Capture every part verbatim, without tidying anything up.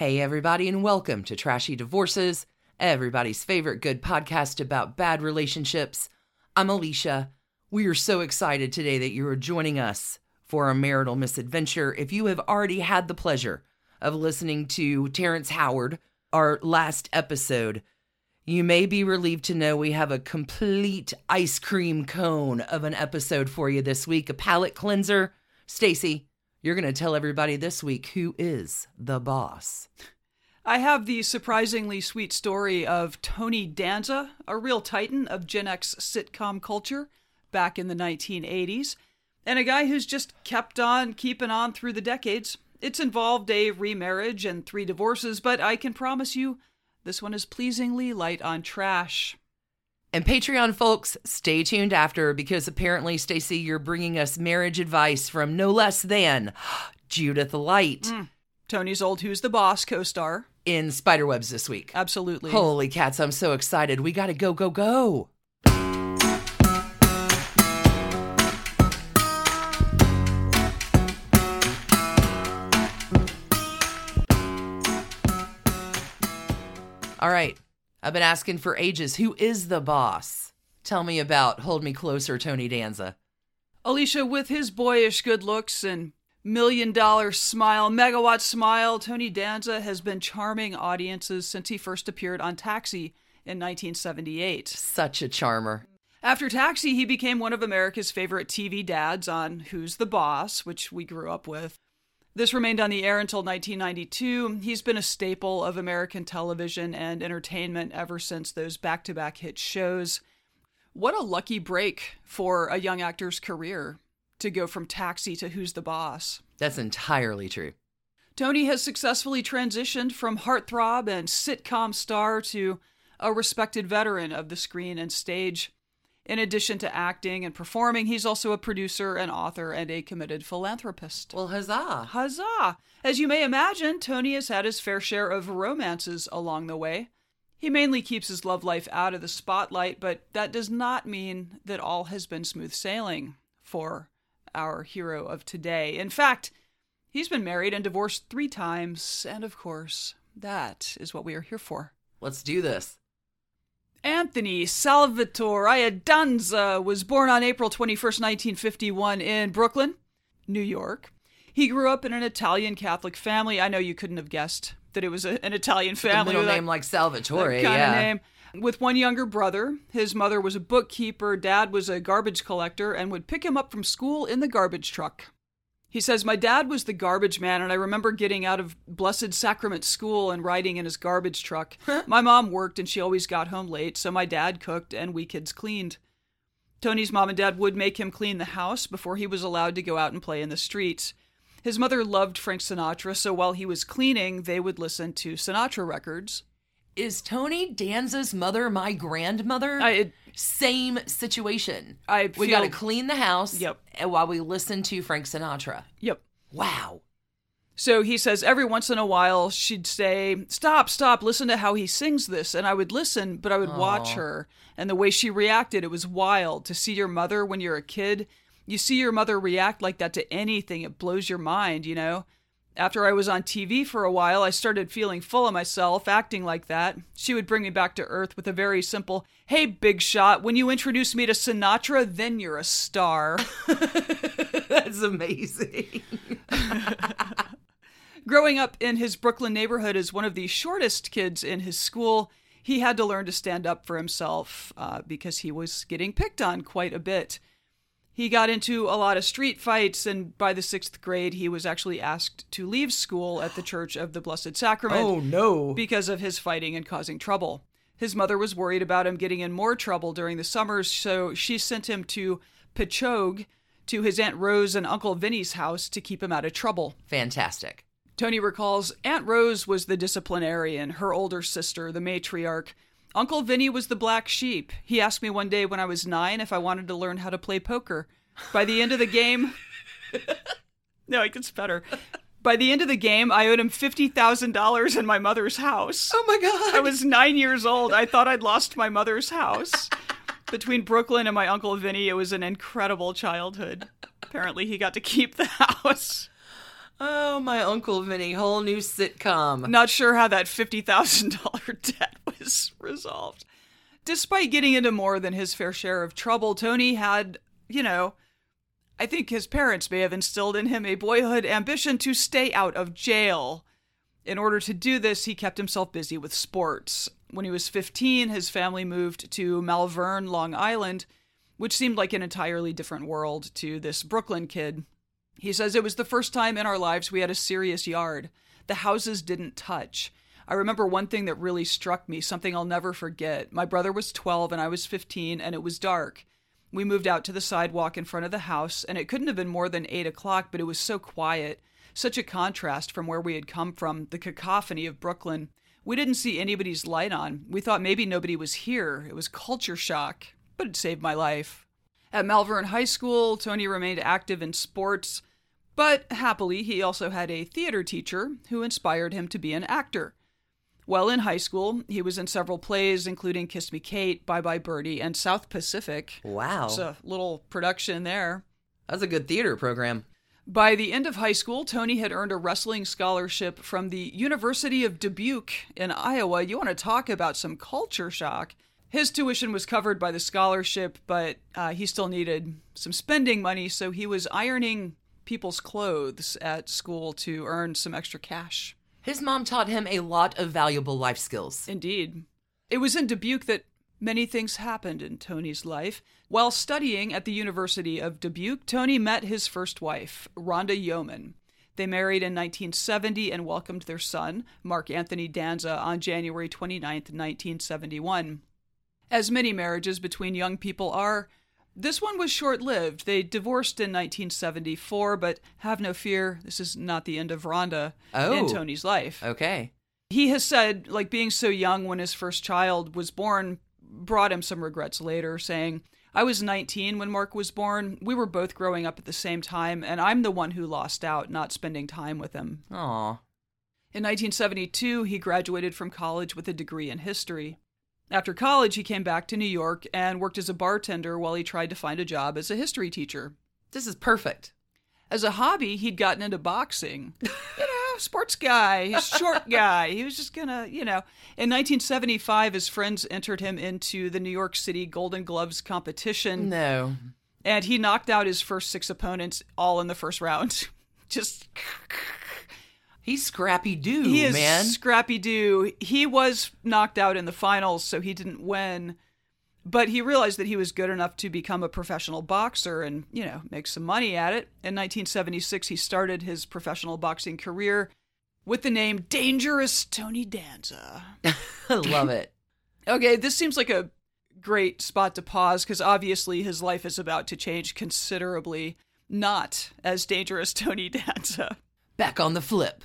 Hey everybody and welcome to Trashy Divorces, everybody's favorite good podcast about bad relationships. I'm Alicia. We are so excited today that you are joining us for our marital misadventure. If you have already had the pleasure of listening to Terrence Howard, our last episode, you may be relieved to know we have a complete ice cream cone of an episode for you this week, a palate cleanser. Stacey, you're going to tell everybody this week who is the boss. I have the surprisingly sweet story of Tony Danza, a real titan of Gen X sitcom culture back in the nineteen eighties, and a guy who's just kept on keeping on through the decades. It's involved a remarriage and three divorces, but I can promise you this one is pleasingly light on trash. And Patreon folks, stay tuned after, because apparently, Stacey, you're bringing us marriage advice from no less than Judith Light. Mm. Tony's old Who's the Boss co-star. In Spiderwebs this week. Absolutely. Holy cats, I'm so excited. We gotta go, go, go. All right. I've been asking for ages, who is the boss? Tell me about Hold Me Closer, Tony Danza. Alicia, with his boyish good looks and million-dollar smile, megawatt smile, Tony Danza has been charming audiences since he first appeared on Taxi in nineteen seventy-eight. Such a charmer. After Taxi, he became one of America's favorite T V dads on Who's the Boss, which we grew up with. This remained on the air until nineteen ninety-two. He's been a staple of American television and entertainment ever since those back-to-back hit shows. What a lucky break for a young actor's career to go from Taxi to Who's the Boss. That's entirely true. Tony has successfully transitioned from heartthrob and sitcom star to a respected veteran of the screen and stage. In addition to acting and performing, he's also a producer, an author, and a committed philanthropist. Well, huzzah. Huzzah. As you may imagine, Tony has had his fair share of romances along the way. He mainly keeps his love life out of the spotlight, but that does not mean that all has been smooth sailing for our hero of today. In fact, he's been married and divorced three times, and of course, that is what we are here for. Let's do this. Anthony Salvatore Danza was born on April twenty-first, nineteen fifty-one in Brooklyn, New York. He grew up in an Italian Catholic family. I know you couldn't have guessed that it was a, an Italian family. A middle name like Salvatore, kind yeah. of name. With one younger brother. His mother was a bookkeeper, dad was a garbage collector, and would pick him up from school in the garbage truck. He says, "My dad was the garbage man, and I remember getting out of Blessed Sacrament School and riding in his garbage truck. My mom worked, and she always got home late, so my dad cooked, and we kids cleaned. Tony's mom and dad would make him clean the house before he was allowed to go out and play in the streets. His mother loved Frank Sinatra, so while he was cleaning, they would listen to Sinatra records." Is Tony Danza's mother my grandmother? I, it, Same situation. I feel, we got to clean the house yep. and while we listen to Frank Sinatra. Yep. Wow. So he says every once in a while she'd say, stop, stop, listen to how he sings this. And I would listen, but I would Aww. watch her. And the way she reacted, it was wild to see your mother when you're a kid. You see your mother react like that to anything. It blows your mind, you know. After I was on T V for a while, I started feeling full of myself, acting like that. She would bring me back to earth with a very simple, hey, big shot, when you introduce me to Sinatra, then you're a star. That's amazing. Growing up in his Brooklyn neighborhood as one of the shortest kids in his school, he had to learn to stand up for himself uh, because he was getting picked on quite a bit. He got into a lot of street fights, and by the sixth grade, he was actually asked to leave school at the Church of the Blessed Sacrament. Oh, no. Because of his fighting and causing trouble. His mother was worried about him getting in more trouble during the summers, so she sent him to Pachogue, to his Aunt Rose and Uncle Vinny's house, to keep him out of trouble. Fantastic. Tony recalls Aunt Rose was the disciplinarian, her older sister, the matriarch. Uncle Vinny was the black sheep. He asked me one day when I was nine if I wanted to learn how to play poker. By the end of the game... no, it gets better. By the end of the game, I owed him fifty thousand dollars in my mother's house. Oh my God. I was nine years old. I thought I'd lost my mother's house. Between Brooklyn and my Uncle Vinny, it was an incredible childhood. Apparently, he got to keep the house. Oh, my Uncle Vinny, whole new sitcom. Not sure how that fifty thousand dollars debt was resolved. Despite getting into more than his fair share of trouble, Tony had, you know, I think his parents may have instilled in him a boyhood ambition to stay out of jail. In order to do this, he kept himself busy with sports. When he was fifteen, his family moved to Malvern, Long Island, which seemed like an entirely different world to this Brooklyn kid. He says, it was the first time in our lives we had a serious yard. The houses didn't touch. I remember one thing that really struck me, something I'll never forget. My brother was twelve and I was fifteen, and it was dark. We moved out to the sidewalk in front of the house, and it couldn't have been more than eight o'clock, but it was so quiet. Such a contrast from where we had come from, the cacophony of Brooklyn. We didn't see anybody's light on. We thought maybe nobody was here. It was culture shock, but it saved my life. At Malvern High School, Tony remained active in sports. But happily, he also had a theater teacher who inspired him to be an actor. While in high school, he was in several plays, including Kiss Me Kate, Bye Bye Birdie, and South Pacific. Wow. It's a little production there. That was a good theater program. By the end of high school, Tony had earned a wrestling scholarship from the University of Dubuque in Iowa. You want to talk about some culture shock. His tuition was covered by the scholarship, but uh, he still needed some spending money, so he was ironing people's clothes at school to earn some extra cash. His mom taught him a lot of valuable life skills. Indeed. It was in Dubuque that many things happened in Tony's life. While studying at the University of Dubuque, Tony met his first wife, Rhonda Yeoman. They married in nineteen seventy and welcomed their son, Mark Anthony Danza, on January twenty-ninth, nineteen seventy-one. As many marriages between young people are, this one was short-lived. They divorced in nineteen seventy-four, but have no fear, this is not the end of Rhonda oh, in Tony's life. Okay. He has said, like, being so young when his first child was born brought him some regrets later, saying, I was nineteen when Mark was born. We were both growing up at the same time, and I'm the one who lost out not spending time with him. Aw. In nineteen seventy-two, he graduated from college with a degree in history. After college, he came back to New York and worked as a bartender while he tried to find a job as a history teacher. This is perfect. As a hobby, he'd gotten into boxing. You know, sports guy, he's a short guy. He was just gonna, you know. In nineteen seventy-five, his friends entered him into the New York City Golden Gloves competition. No. And he knocked out his first six opponents all in the first round. Just... He's Scrappy-Doo, man. He is man. Scrappy-Doo. He was knocked out in the finals, so he didn't win. But he realized that he was good enough to become a professional boxer and, you know, make some money at it. In nineteen seventy-six, he started his professional boxing career with the name Dangerous Tony Danza. I love it. Okay, this seems like a great spot to pause, because obviously his life is about to change considerably. Not as Dangerous Tony Danza. Back on the flip.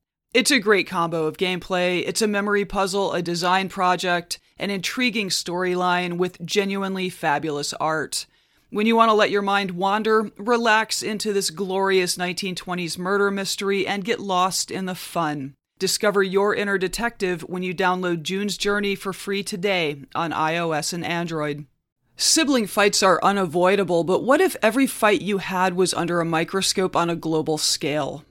It's a great combo of gameplay. It's a memory puzzle, a design project, an intriguing storyline with genuinely fabulous art. When you want to let your mind wander, relax into this glorious nineteen twenties murder mystery and get lost in the fun. Discover your inner detective when you download June's Journey for free today on iOS and Android. Sibling fights are unavoidable, but what if every fight you had was under a microscope on a global scale?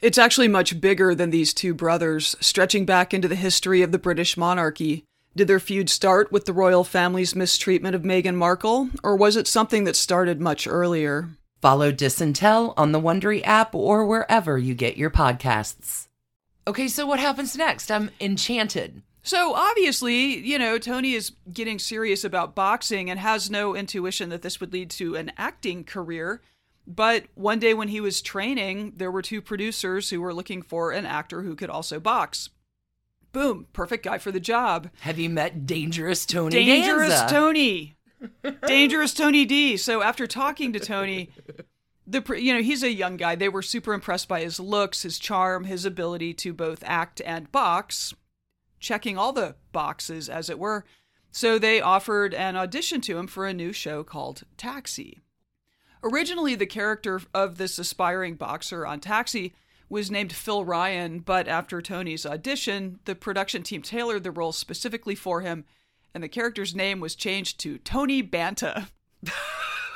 It's actually much bigger than these two brothers, stretching back into the history of the British monarchy. Did their feud start with the royal family's mistreatment of Meghan Markle, or was it something that started much earlier? Follow Dis and Tell on the Wondery app or wherever you get your podcasts. Okay, so what happens next? I'm enchanted. So obviously, you know, Tony is getting serious about boxing and has no intuition that this would lead to an acting career. But one day when he was training, there were two producers who were looking for an actor who could also box. Boom, perfect guy for the job. Have you met Dangerous Tony Dangerous Danza? Tony. Dangerous Tony D. So after talking to Tony, the you know, he's a young guy. They were super impressed by his looks, his charm, his ability to both act and box, checking all the boxes, as it were. So they offered an audition to him for a new show called Taxi. Originally, the character of this aspiring boxer on Taxi was named Phil Ryan, but after Tony's audition, the production team tailored the role specifically for him, and the character's name was changed to Tony Banta.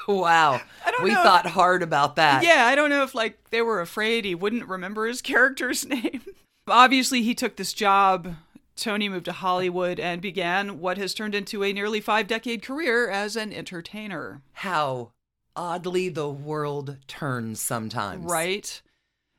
Wow. I don't we know thought if, hard about that. Yeah, I don't know if like they were afraid he wouldn't remember his character's name. Obviously, he took this job. Tony moved to Hollywood and began what has turned into a nearly five-decade career as an entertainer. How oddly the world turns sometimes. Right.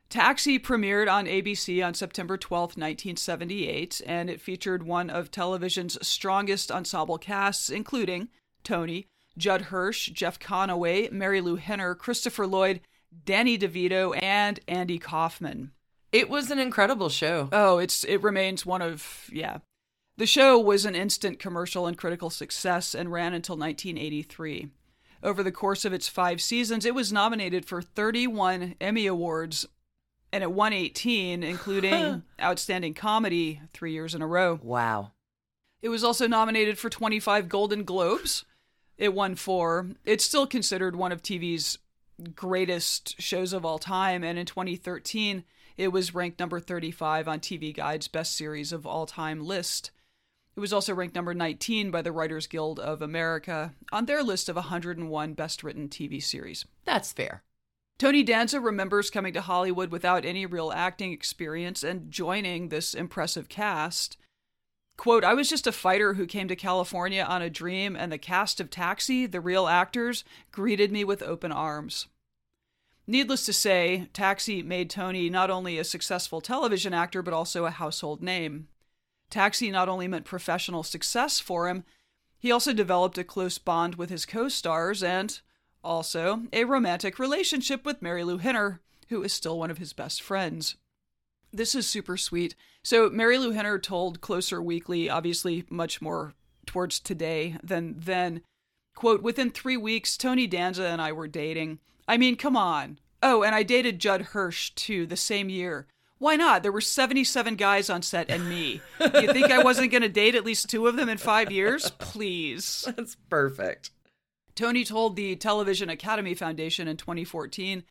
Taxi premiered on A B C on September twelfth, nineteen seventy-eight, and it featured one of television's strongest ensemble casts, including Tony, Judd Hirsch, Jeff Conaway, Marilu Henner, Christopher Lloyd, Danny DeVito, and Andy Kaufman. It was an incredible show. Oh, it's it remains one of, yeah. The show was an instant commercial and critical success and ran until nineteen eighty-three. Over the course of its five seasons, it was nominated for thirty-one Emmy Awards, and it won eighteen, including Outstanding Comedy three years in a row. Wow. It was also nominated for twenty-five Golden Globes. It won four. It's still considered one of T V's greatest shows of all time, and in twenty thirteen, it was ranked number thirty-five on T V Guide's Best Series of All Time list. It was also ranked number nineteen by the Writers Guild of America on their list of one hundred one best written T V series. That's fair. Tony Danza remembers coming to Hollywood without any real acting experience and joining this impressive cast. Quote, "I was just a fighter who came to California on a dream, and the cast of Taxi, the real actors, greeted me with open arms." Needless to say, Taxi made Tony not only a successful television actor, but also a household name. Taxi not only meant professional success for him, he also developed a close bond with his co-stars and also a romantic relationship with Marilu Henner, who is still one of his best friends. This is super sweet. So Marilu Henner told Closer Weekly, obviously much more towards today than then, quote, "Within three weeks, Tony Danza and I were dating. I mean, come on. Oh, and I dated Judd Hirsch, too, the same year. Why not? There were seventy-seven guys on set and me. You think I wasn't going to date at least two of them in five years? Please." That's perfect. Tony told the Television Academy Foundation in twenty fourteen,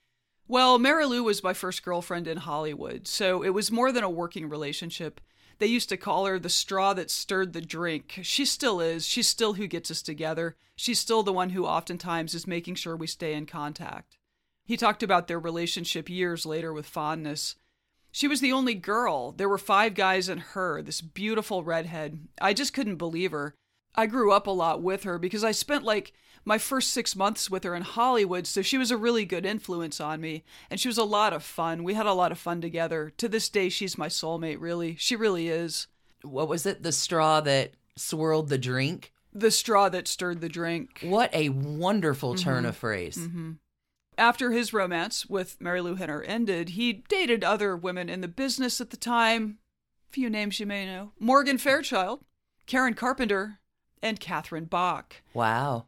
"Well, Marilu was my first girlfriend in Hollywood, so it was more than a working relationship. They used to call her the straw that stirred the drink. She still is. She's still who gets us together. She's still the one who oftentimes is making sure we stay in contact." He talked about their relationship years later with fondness. "She was the only girl. There were five guys and her, this beautiful redhead. I just couldn't believe her. I grew up a lot with her because I spent like my first six months with her in Hollywood, so she was a really good influence on me, and she was a lot of fun. We had a lot of fun together. To this day, she's my soulmate, really. She really is." What was it? The straw that swirled the drink? The straw that stirred the drink. What a wonderful mm-hmm. turn of phrase. Mm-hmm. After his romance with Marilu Henner ended, he dated other women in the business at the time. Few names you may know. Morgan Fairchild, Karen Carpenter, and Katherine Bach. Wow.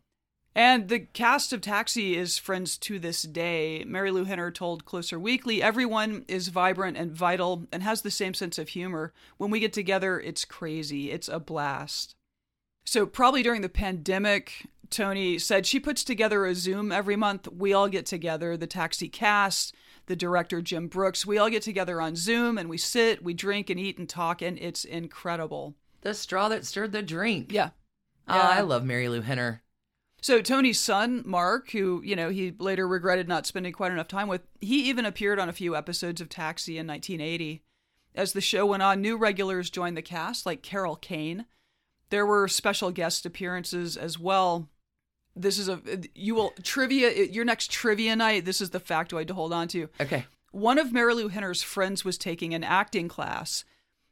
And the cast of Taxi is friends to this day. Marilu Henner told Closer Weekly, "Everyone is vibrant and vital and has the same sense of humor. When we get together, it's crazy. It's a blast." So probably during the pandemic, Tony said, "She puts together a Zoom every month. We all get together, the Taxi cast, the director, Jim Brooks. We all get together on Zoom and we sit, we drink and eat and talk, and it's incredible." The straw that stirred the drink. Yeah. Oh, yeah. I love Marilu Henner. So Tony's son, Mark, who, you know, he later regretted not spending quite enough time with, he even appeared on a few episodes of Taxi in nineteen eighty. As the show went on, new regulars joined the cast, like Carol Kane. There were special guest appearances as well. This is a, you will, trivia, your next trivia night, this is the factoid to hold on to. Okay. One of Marilu Henner's friends was taking an acting class,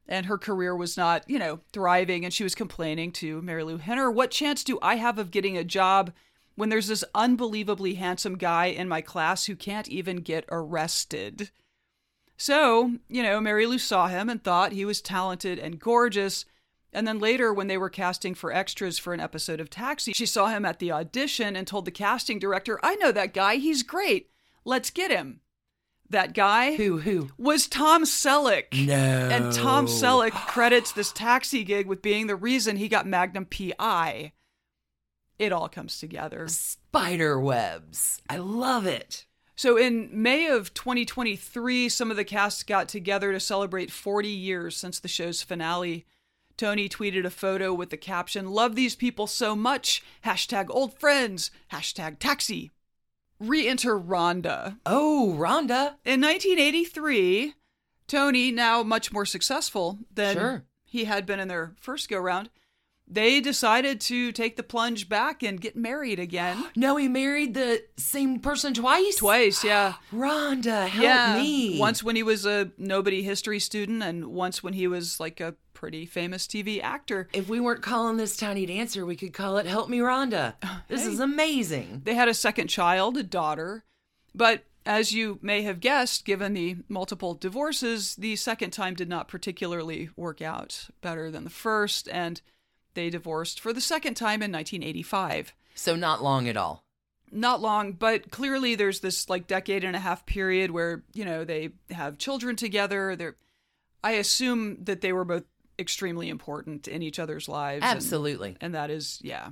and her career was not, you know, thriving, and she was complaining to Marilu Henner, what chance do I have of getting a job when there's this unbelievably handsome guy in my class who can't even get arrested? So, you know, Marilu saw him and thought he was talented and gorgeous. And then later, when they were casting for extras for an episode of Taxi, she saw him at the audition and told the casting director, I know that guy, he's great. Let's get him. That guy who who was Tom Selleck. No. And Tom Selleck credits this Taxi gig with being the reason he got Magnum P I. It all comes together. Spider webs. I love it. So in May of twenty twenty-three, some of the cast got together to celebrate forty years since the show's finale. Tony tweeted a photo with the caption, love these people so much, hashtag old friends, hashtag Taxi. Re-enter Rhonda. Oh, Rhonda. In nineteen eighty-three, Tony, now much more successful than sure. he had been in their first go-round, they decided to take the plunge back and get married again. No, he married the same person twice? Twice, yeah. Rhonda, help yeah. me. Once when he was a nobody history student, and once when he was like a pretty famous T V actor. If we weren't calling this Tiny Dancer, we could call it Help Me Rhonda. This hey. is amazing. They had a second child, a daughter. But as you may have guessed, given the multiple divorces, the second time did not particularly work out better than the first. And they divorced for the second time in nineteen eighty-five. So not long at all. Not long, but clearly there's this like decade and a half period where, you know, they have children together. They're, I assume that they were both extremely important in each other's lives. Absolutely. And, and that is, yeah.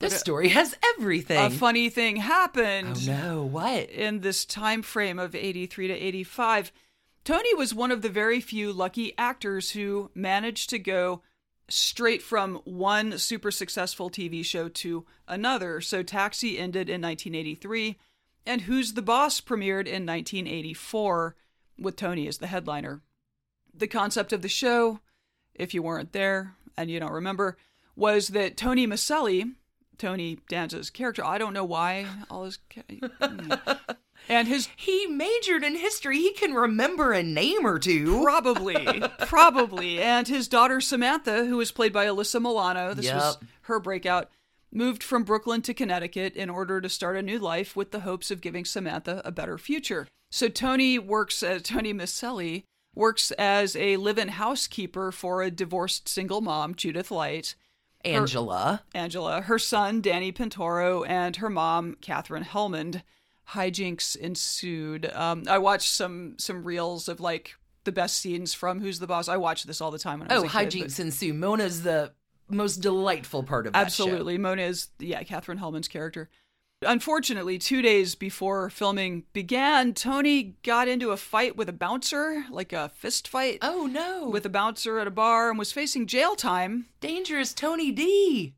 This a, story has everything. A funny thing happened. Oh no, what? In this time frame of eighty-three to eighty-five, Tony was one of the very few lucky actors who managed to go straight from one super successful T V show to another. So Taxi ended in nineteen eighty-three, and Who's the Boss premiered in nineteen eighty-four with Tony as the headliner. The concept of the show, if you weren't there and you don't remember, was that Tony Maselli, Tony Danza's character, I don't know why all his, and his he majored in history. He can remember a name or two, probably, probably. And his daughter Samantha, who was played by Alyssa Milano, this yep. was her breakout, moved from Brooklyn to Connecticut in order to start a new life with the hopes of giving Samantha a better future. So Tony works as Tony Maselli. works as a live-in housekeeper for a divorced single mom, Judith Light. Angela. Her, Angela. Her son, Danny Pintoro, and her mom, Katherine Hellmond. Hijinks ensued. Um, I watched some some reels of, like, the best scenes from Who's the Boss. I watched this all the time when I was oh, a kid. Oh, hijinks but... ensue. Mona's the most delightful part of that Absolutely. Show. Mona is, yeah, Katherine Hellmond's character. Unfortunately, two days before filming began, Tony got into a fight with a bouncer, like a fist fight. Oh, no. With a bouncer at a bar and was facing jail time. Dangerous Tony D.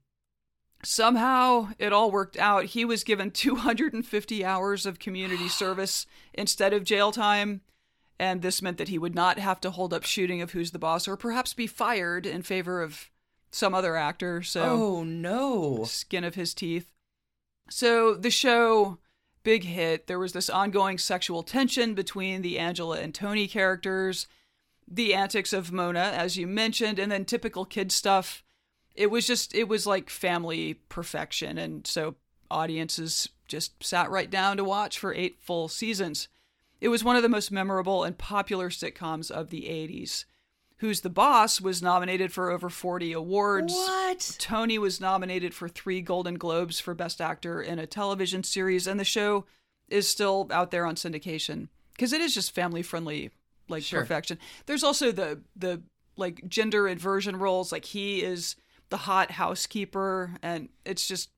Somehow, it all worked out. He was given two hundred fifty hours of community service instead of jail time. And this meant that he would not have to hold up shooting of Who's the Boss or perhaps be fired in favor of some other actor. So, oh, no. Skin of his teeth. So the show, big hit. There was this ongoing sexual tension between the Angela and Tony characters, the antics of Mona, as you mentioned, and then typical kid stuff. It was just, it was like family perfection. And so audiences just sat right down to watch for eight full seasons. It was one of the most memorable and popular sitcoms of the eighties. Who's the Boss was nominated for over forty awards. What? Tony was nominated for three Golden Globes for Best Actor in a television series, and the show is still out there on syndication because it is just family-friendly, like sure. perfection. There's also the the like gender inversion roles, like he is the hot housekeeper, and it's just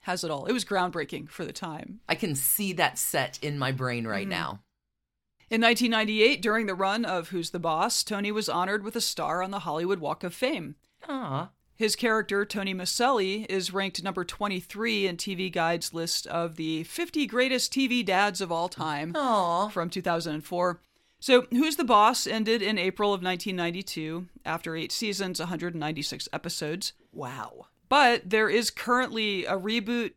has it all. It was groundbreaking for the time. I can see that set in my brain right mm-hmm. now. In nineteen ninety-eight, during the run of Who's the Boss, Tony was honored with a star on the Hollywood Walk of Fame. Aww. His character, Tony Maselli, is ranked number twenty-three in T V Guide's list of the fifty greatest T V dads of all time. Aww. From two thousand four. So Who's the Boss ended in April of nineteen ninety-two after eight seasons, one hundred ninety-six episodes. Wow. But there is currently a reboot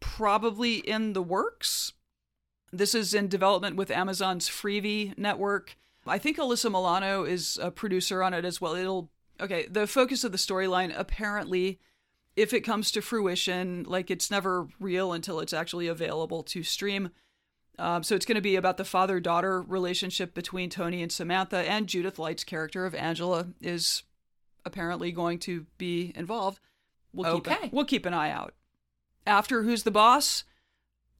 probably in the works. This is in development with Amazon's Freevee network. I think Alyssa Milano is a producer on it as well. It'll Okay, the focus of the storyline, apparently, if it comes to fruition, like it's never real until it's actually available to stream. Um, so it's going to be about the father-daughter relationship between Tony and Samantha, and Judith Light's character of Angela is apparently going to be involved. We'll okay. Keep an, we'll keep an eye out. After Who's the Boss,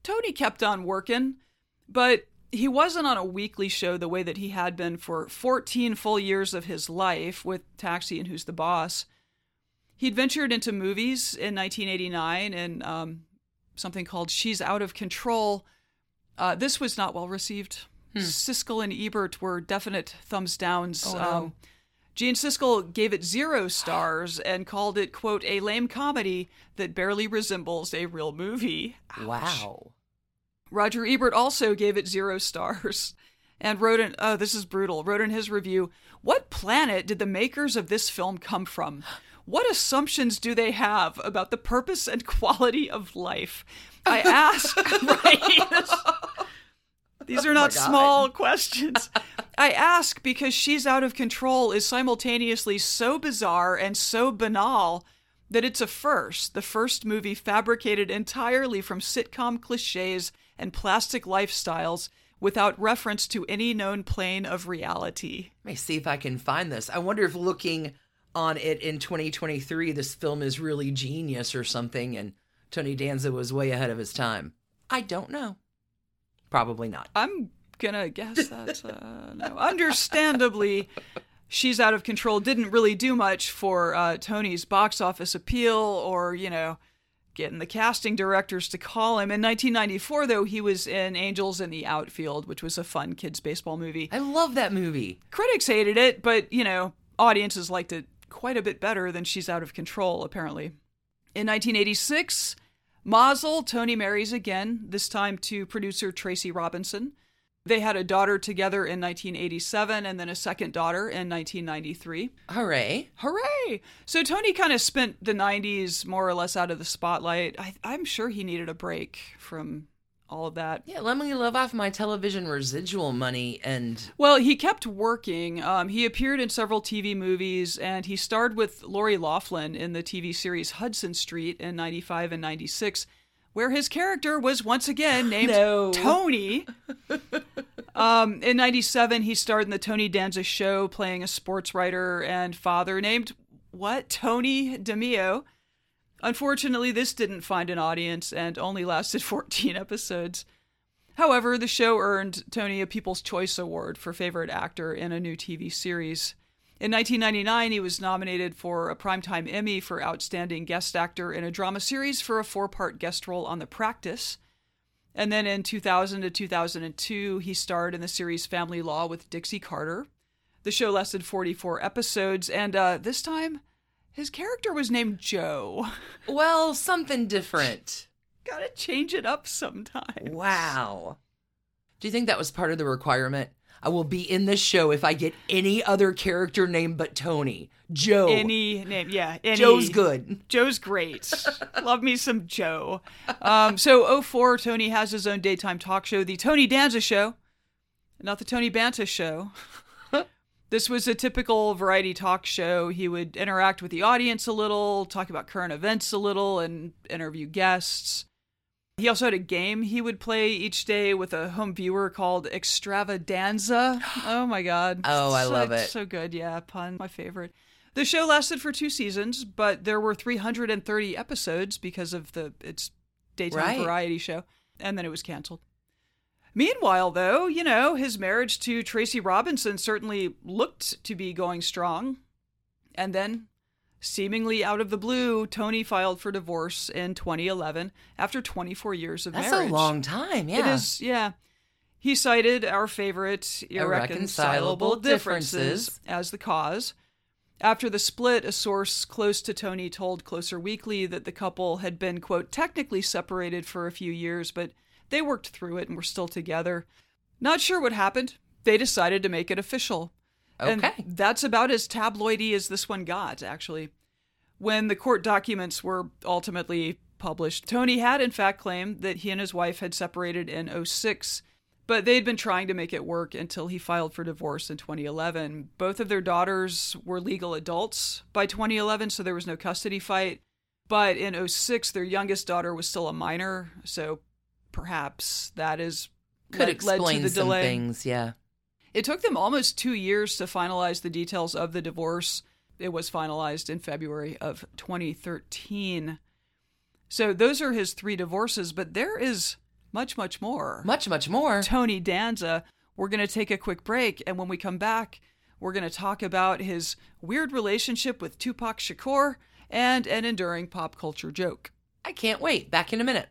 Tony kept on working, but he wasn't on a weekly show the way that he had been for fourteen full years of his life with Taxi and Who's the Boss. He'd ventured into movies in nineteen eighty-nine and um, something called She's Out of Control. Uh, this was not well received. Hmm. Siskel and Ebert were definite thumbs downs. Oh, no. um, Gene Siskel gave it zero stars and called it, quote, a lame comedy that barely resembles a real movie. Ouch. Wow. Roger Ebert also gave it zero stars and wrote in, oh, this is brutal, wrote in his review, what planet did the makers of this film come from? What assumptions do they have about the purpose and quality of life? I ask, right? These are not oh small questions. I ask because She's Out of Control is simultaneously so bizarre and so banal that it's a first, the first movie fabricated entirely from sitcom cliches and plastic lifestyles without reference to any known plane of reality. Let me see if I can find this. I wonder if looking on it in twenty twenty-three, this film is really genius or something, and Tony Danza was way ahead of his time. I don't know. Probably not. I'm going to guess that's uh, no. Understandably, She's Out of Control didn't really do much for uh, Tony's box office appeal or, you know, getting the casting directors to call him. In nineteen ninety-four, though, he was in Angels in the Outfield, which was a fun kids' baseball movie. I love that movie. Critics hated it, but, you know, audiences liked it quite a bit better than She's Out of Control, apparently. In nineteen eighty-six, Mazel, Tony marries again, this time to producer Tracy Robinson. They had a daughter together in nineteen eighty-seven and then a second daughter in nineteen ninety-three. Hooray. Hooray. So Tony kind of spent the nineties more or less out of the spotlight. I, I'm sure he needed a break from all of that. Yeah, let me live off my television residual money and... Well, he kept working. Um, he appeared in several T V movies, and he starred with Lori Loughlin in the T V series Hudson Street in ninety-five and ninety-six, where his character was once again named no. Tony. um, in ninety-seven, he starred in the Tony Danza Show, playing a sports writer and father named, what, Tony DiMeo. Unfortunately, this didn't find an audience and only lasted fourteen episodes. However, the show earned Tony a People's Choice Award for Favorite Actor in a New T V Series. In nineteen ninety-nine, he was nominated for a Primetime Emmy for Outstanding Guest Actor in a Drama Series for a four-part guest role on The Practice. And then in two thousand to two thousand two, he starred in the series Family Law with Dixie Carter. The show lasted forty-four episodes, and uh, this time, his character was named Joe. Well, something different. Gotta change it up sometimes. Wow. Do you think that was part of the requirement? I will be in this show if I get any other character name but Tony. Joe. Any name, yeah. Any. Joe's good. Joe's great. Love me some Joe. Um, so oh four, Tony has his own daytime talk show, The Tony Danza Show, not The Tony Banta Show. This was a typical variety talk show. He would interact with the audience a little, talk about current events a little, and interview guests. He also had a game he would play each day with a home viewer called Extravaganza. Oh, my God. Oh, I so, love it. So good. Yeah, pun. My favorite. The show lasted for two seasons, but there were three hundred thirty episodes because of the its daytime right. variety show. And then it was canceled. Meanwhile, though, you know, his marriage to Tracy Robinson certainly looked to be going strong. And then... seemingly out of the blue, Tony filed for divorce in twenty eleven after twenty-four years of That's marriage. That's a long time, yeah. It is, yeah. He cited our favorite irreconcilable, irreconcilable differences. differences as the cause. After the split, a source close to Tony told Closer Weekly that the couple had been, quote, technically separated for a few years, but they worked through it and were still together. Not sure what happened. They decided to make it official. Okay. And that's about as tabloidy as this one got, actually. When the court documents were ultimately published, Tony had, in fact, claimed that he and his wife had separated in oh six, but they'd been trying to make it work until he filed for divorce in twenty eleven. Both of their daughters were legal adults by twenty eleven, so there was no custody fight. But in oh six, their youngest daughter was still a minor, so perhaps that is could le- explain led to the some delay. Things, yeah. It took them almost two years to finalize the details of the divorce. It was finalized in February of twenty thirteen. So those are his three divorces, but there is much, much more. Much, much more. Tony Danza. We're going to take a quick break, and when we come back, we're going to talk about his weird relationship with Tupac Shakur and an enduring pop culture joke. I can't wait. Back in a minute.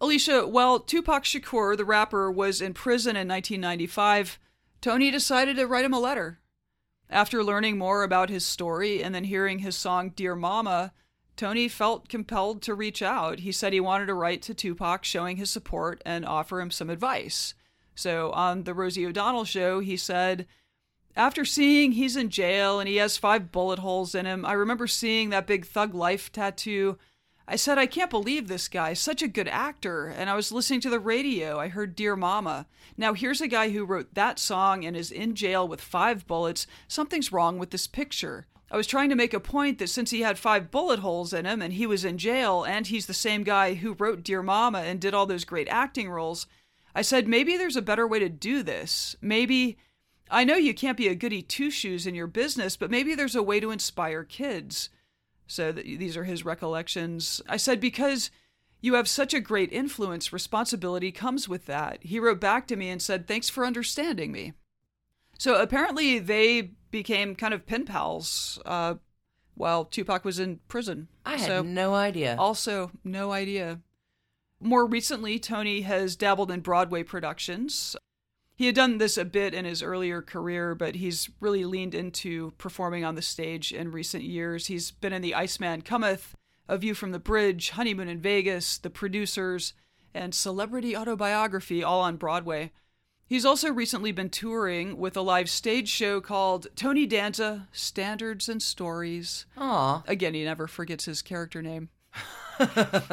Alicia, while Tupac Shakur, the rapper, was in prison in nineteen ninety-five, Tony decided to write him a letter. After learning more about his story and then hearing his song Dear Mama, Tony felt compelled to reach out. He said he wanted to write to Tupac showing his support and offer him some advice. So on the Rosie O'Donnell show, he said, after seeing he's in jail and he has five bullet holes in him, I remember seeing that big Thug Life tattoo. I said, I can't believe this guy, such a good actor. And I was listening to the radio. I heard Dear Mama. Now here's a guy who wrote that song and is in jail with five bullets. Something's wrong with this picture. I was trying to make a point that since he had five bullet holes in him and he was in jail and he's the same guy who wrote Dear Mama and did all those great acting roles, I said, maybe there's a better way to do this. Maybe, I know you can't be a goody two-shoes in your business, but maybe there's a way to inspire kids. So th- these are his recollections. I said, because you have such a great influence, responsibility comes with that. He wrote back to me and said, thanks for understanding me. So apparently they became kind of pen pals uh, while Tupac was in prison. I had so, no idea. Also, no idea. More recently, Tony has dabbled in Broadway productions. He had done this a bit in his earlier career, but he's really leaned into performing on the stage in recent years. He's been in The Iceman Cometh, A View from the Bridge, Honeymoon in Vegas, The Producers, and Celebrity Autobiography, all on Broadway. He's also recently been touring with a live stage show called Tony Danza, Standards and Stories. Aww. Again, he never forgets his character name.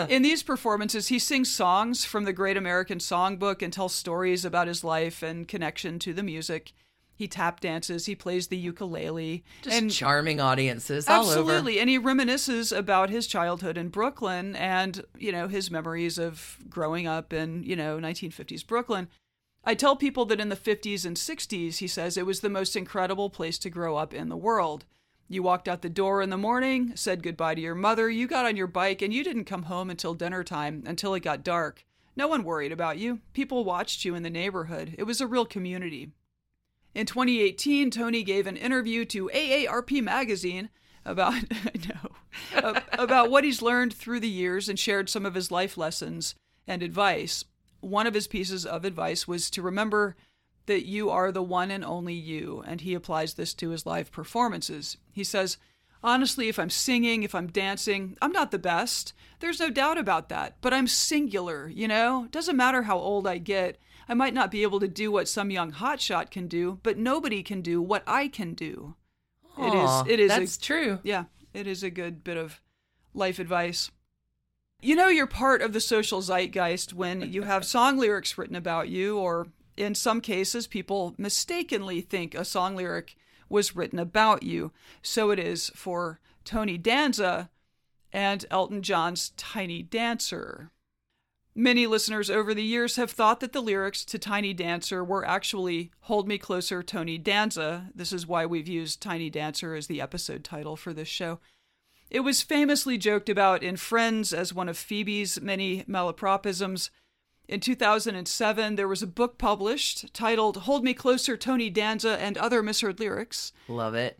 In these performances, he sings songs from the Great American Songbook and tells stories about his life and connection to the music. He tap dances. He plays the ukulele. Just and charming audiences all over. Absolutely. And he reminisces about his childhood in Brooklyn and, you know, his memories of growing up in, you know, nineteen fifties Brooklyn. I tell people that in the fifties and sixties, he says, it was the most incredible place to grow up in the world. You walked out the door in the morning, said goodbye to your mother, you got on your bike, and you didn't come home until dinner time, until it got dark. No one worried about you. People watched you in the neighborhood. It was a real community. In twenty eighteen, Tony gave an interview to A A R P magazine about no, about what he's learned through the years and shared some of his life lessons and advice. One of his pieces of advice was to remember that you are the one and only you, and he applies this to his live performances. He says, honestly, if I'm singing, if I'm dancing, I'm not the best. There's no doubt about that, but I'm singular, you know? Doesn't matter how old I get. I might not be able to do what some young hotshot can do, but nobody can do what I can do. Aww, it is, it is that's a, true. Yeah, it is a good bit of life advice. You know you're part of the social zeitgeist when you have song lyrics written about you, or in some cases, people mistakenly think a song lyric was written about you. So it is for Tony Danza and Elton John's Tiny Dancer. Many listeners over the years have thought that the lyrics to Tiny Dancer were actually Hold Me Closer, Tony Danza. This is why we've used Tiny Dancer as the episode title for this show. It was famously joked about in Friends as one of Phoebe's many malapropisms. In two thousand seven, there was a book published titled Hold Me Closer, Tony Danza and Other Misheard Lyrics. Love it.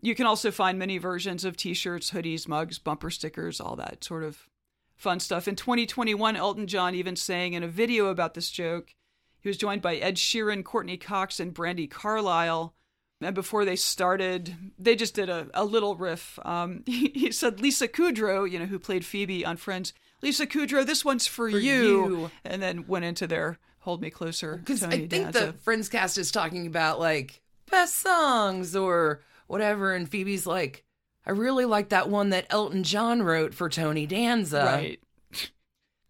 You can also find many versions of t-shirts, hoodies, mugs, bumper stickers, all that sort of fun stuff. In twenty twenty-one, Elton John even sang in a video about this joke. He was joined by Ed Sheeran, Courtney Cox, and Brandi Carlile. And before they started, they just did a, a little riff. Um, he, he said, Lisa Kudrow, you know, who played Phoebe on Friends, Lisa Kudrow, this one's for, for you. you. And then went into their Hold Me Closer. Because I think Danza. The Friends cast is talking about, like, best songs or whatever. And Phoebe's like, I really like that one that Elton John wrote for Tony Danza. Right.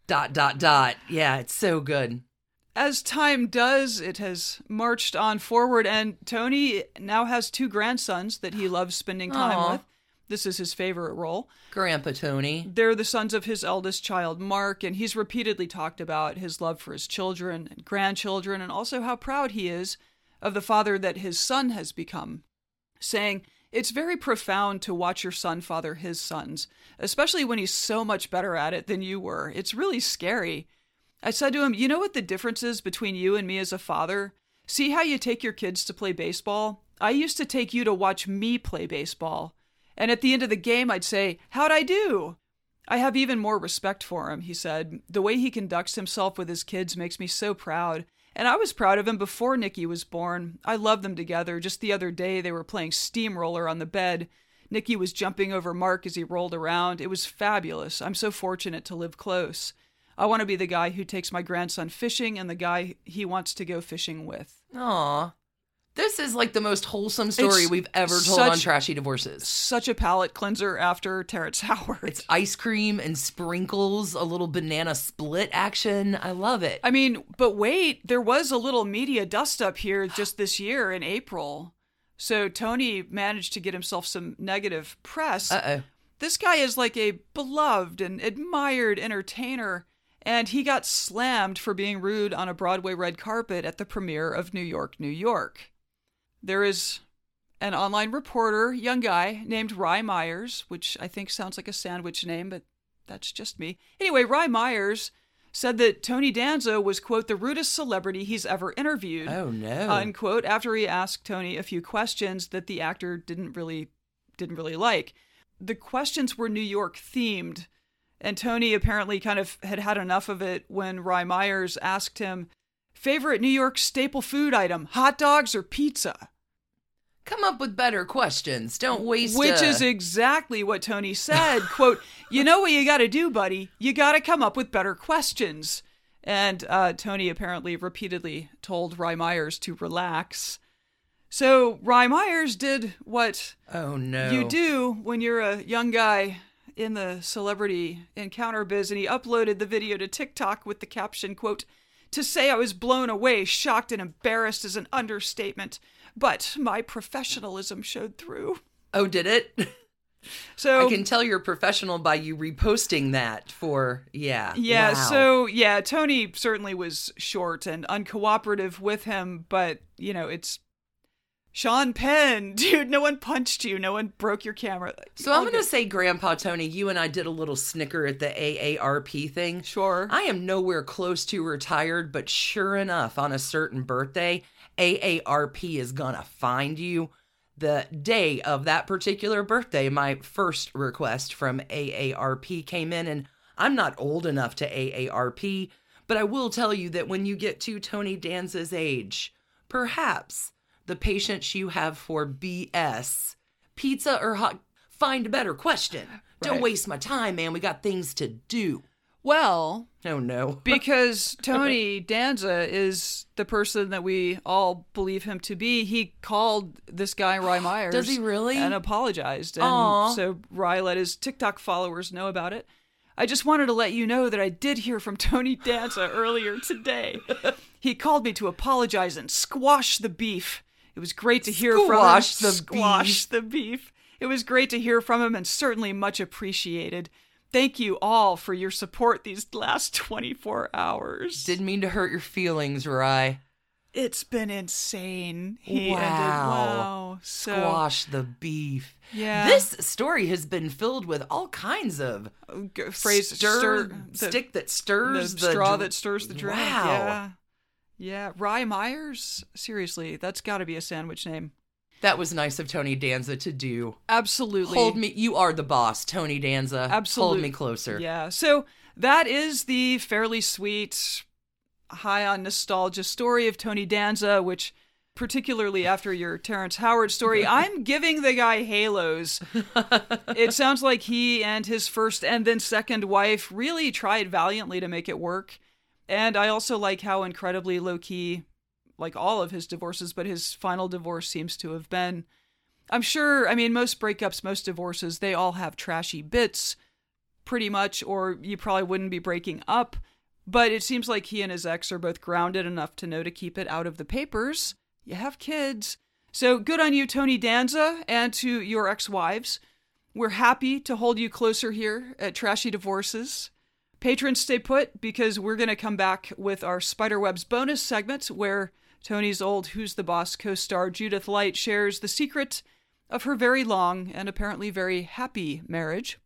Dot, dot, dot. Yeah, it's so good. As time does, it has marched on forward, and Tony now has two grandsons that he loves spending time Aww. With. This is his favorite role. Grandpa Tony. They're the sons of his eldest child, Mark, and he's repeatedly talked about his love for his children and grandchildren, and also how proud he is of the father that his son has become, saying, it's very profound to watch your son father his sons, especially when he's so much better at it than you were. It's really scary. I said to him, you know what the difference is between you and me as a father? See how you take your kids to play baseball? I used to take you to watch me play baseball. And at the end of the game, I'd say, how'd I do? I have even more respect for him, he said. The way he conducts himself with his kids makes me so proud. And I was proud of him before Nikki was born. I love them together. Just the other day, they were playing steamroller on the bed. Nikki was jumping over Mark as he rolled around. It was fabulous. I'm so fortunate to live close. I want to be the guy who takes my grandson fishing and the guy he wants to go fishing with. Aw. This is like the most wholesome story it's we've ever told such, on Trashy Divorces. Such a palate cleanser after Terrence Howard. It's ice cream and sprinkles, a little banana split action. I love it. I mean, but wait, there was a little media dust up here just this year in April. So Tony managed to get himself some negative press. Uh-oh. This guy is like a beloved and admired entertainer. And he got slammed for being rude on a Broadway red carpet at the premiere of New York, New York. There is an online reporter, young guy, named Rye Myers, which I think sounds like a sandwich name, but that's just me. Anyway, Rye Myers said that Tony Danza was, quote, the rudest celebrity he's ever interviewed. Oh, no. Unquote, after he asked Tony a few questions that the actor didn't really, didn't really like. The questions were New York themed. And Tony apparently kind of had had enough of it when Rye Myers asked him, favorite New York staple food item, hot dogs or pizza? Come up with better questions. Don't waste Which a- is exactly what Tony said. Quote, you know what you got to do, buddy? You got to come up with better questions. And uh, Tony apparently repeatedly told Rye Myers to relax. So Rye Myers did what oh, no. you do when you're a young guy in the celebrity encounter biz, and he uploaded the video to TikTok with the caption, quote, to say I was blown away, shocked, and embarrassed is an understatement, but my professionalism showed through. Oh, did it? So I can tell you're professional by you reposting that for, yeah. Yeah, wow. so, yeah, Tony certainly was short and uncooperative with him, but, you know, it's Sean Penn, dude, no one punched you. No one broke your camera. So I'm going to say, Grandpa Tony, you and I did a little snicker at the A A R P thing. Sure. I am nowhere close to retired, but sure enough, on a certain birthday, A A R P is going to find you. The day of that particular birthday, my first request from A A R P came in, and I'm not old enough to A A R P, but I will tell you that when you get to Tony Danza's age, perhaps the patience you have for B S, pizza or hot, find a better question. Right. Don't waste my time, man. We got things to do. Well. Oh, no. Because Tony Danza is the person that we all believe him to be. He called this guy, Rye Myers. Does he really? And apologized. And Aww. So Rye let his TikTok followers know about it. I just wanted to let you know that I did hear from Tony Danza earlier today. He called me to apologize and squash the beef. It was great to hear Squash from him. The Squash beef. the beef. It was great to hear from him and certainly much appreciated. Thank you all for your support these last twenty-four hours. Didn't mean to hurt your feelings, Rye. It's been insane. He wow. ended, wow. So, squash the beef. Yeah. This story has been filled with all kinds of phrase stir, stir stick the, that stirs the, the straw the, that stirs the drink. Wow. Yeah. Yeah. Rye Myers. Seriously, that's got to be a sandwich name. That was nice of Tony Danza to do. Absolutely. Hold me. You are the boss, Tony Danza. Absolutely. Hold me closer. Yeah. So that is the fairly sweet, high on nostalgia story of Tony Danza, which particularly after your Terrence Howard story, I'm giving the guy halos. It sounds like he and his first and then second wife really tried valiantly to make it work. And I also like how incredibly low-key, like all of his divorces, but his final divorce seems to have been. I'm sure, I mean, most breakups, most divorces, they all have trashy bits pretty much, or you probably wouldn't be breaking up. But it seems like he and his ex are both grounded enough to know to keep it out of the papers. You have kids. So good on you, Tony Danza, and to your ex-wives. We're happy to hold you closer here at Trashy Divorces. Patrons, stay put, because we're going to come back with our Spiderwebs bonus segment, where Tony's old Who's the Boss co-star Judith Light shares the secret of her very long and apparently very happy marriage.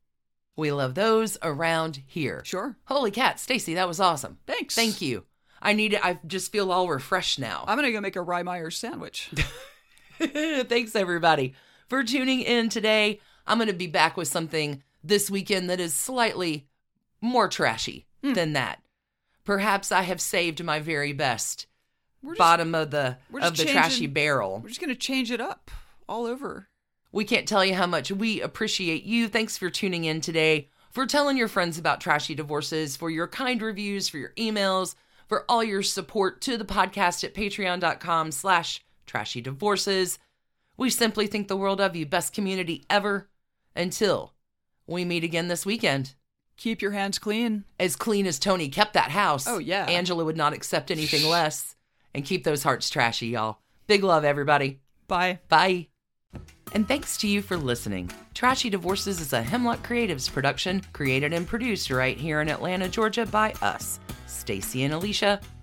We love those around here. Sure. Holy cat, Stacey, that was awesome. Thanks. Thank you. I need it. I just feel all refreshed now. I'm going to go make a Rye Myers sandwich. Thanks, everybody, for tuning in today. I'm going to be back with something this weekend that is slightly more trashy mm. than that. Perhaps I have saved my very best just, bottom of the of the changing, trashy barrel. We're just going to change it up all over. We can't tell you how much we appreciate you. Thanks for tuning in today, for telling your friends about Trashy Divorces, for your kind reviews, for your emails, for all your support to the podcast at patreon.com slash trashy divorces. We simply think the world of you. Best community ever. Until we meet again this weekend. Keep your hands clean. As clean as Tony kept that house. Oh, yeah. Angela would not accept anything less. And keep those hearts trashy, y'all. Big love, everybody. Bye. Bye. And thanks to you for listening. Trashy Divorces is a Hemlock Creatives production, created and produced right here in Atlanta, Georgia by us, Stacey and Alicia,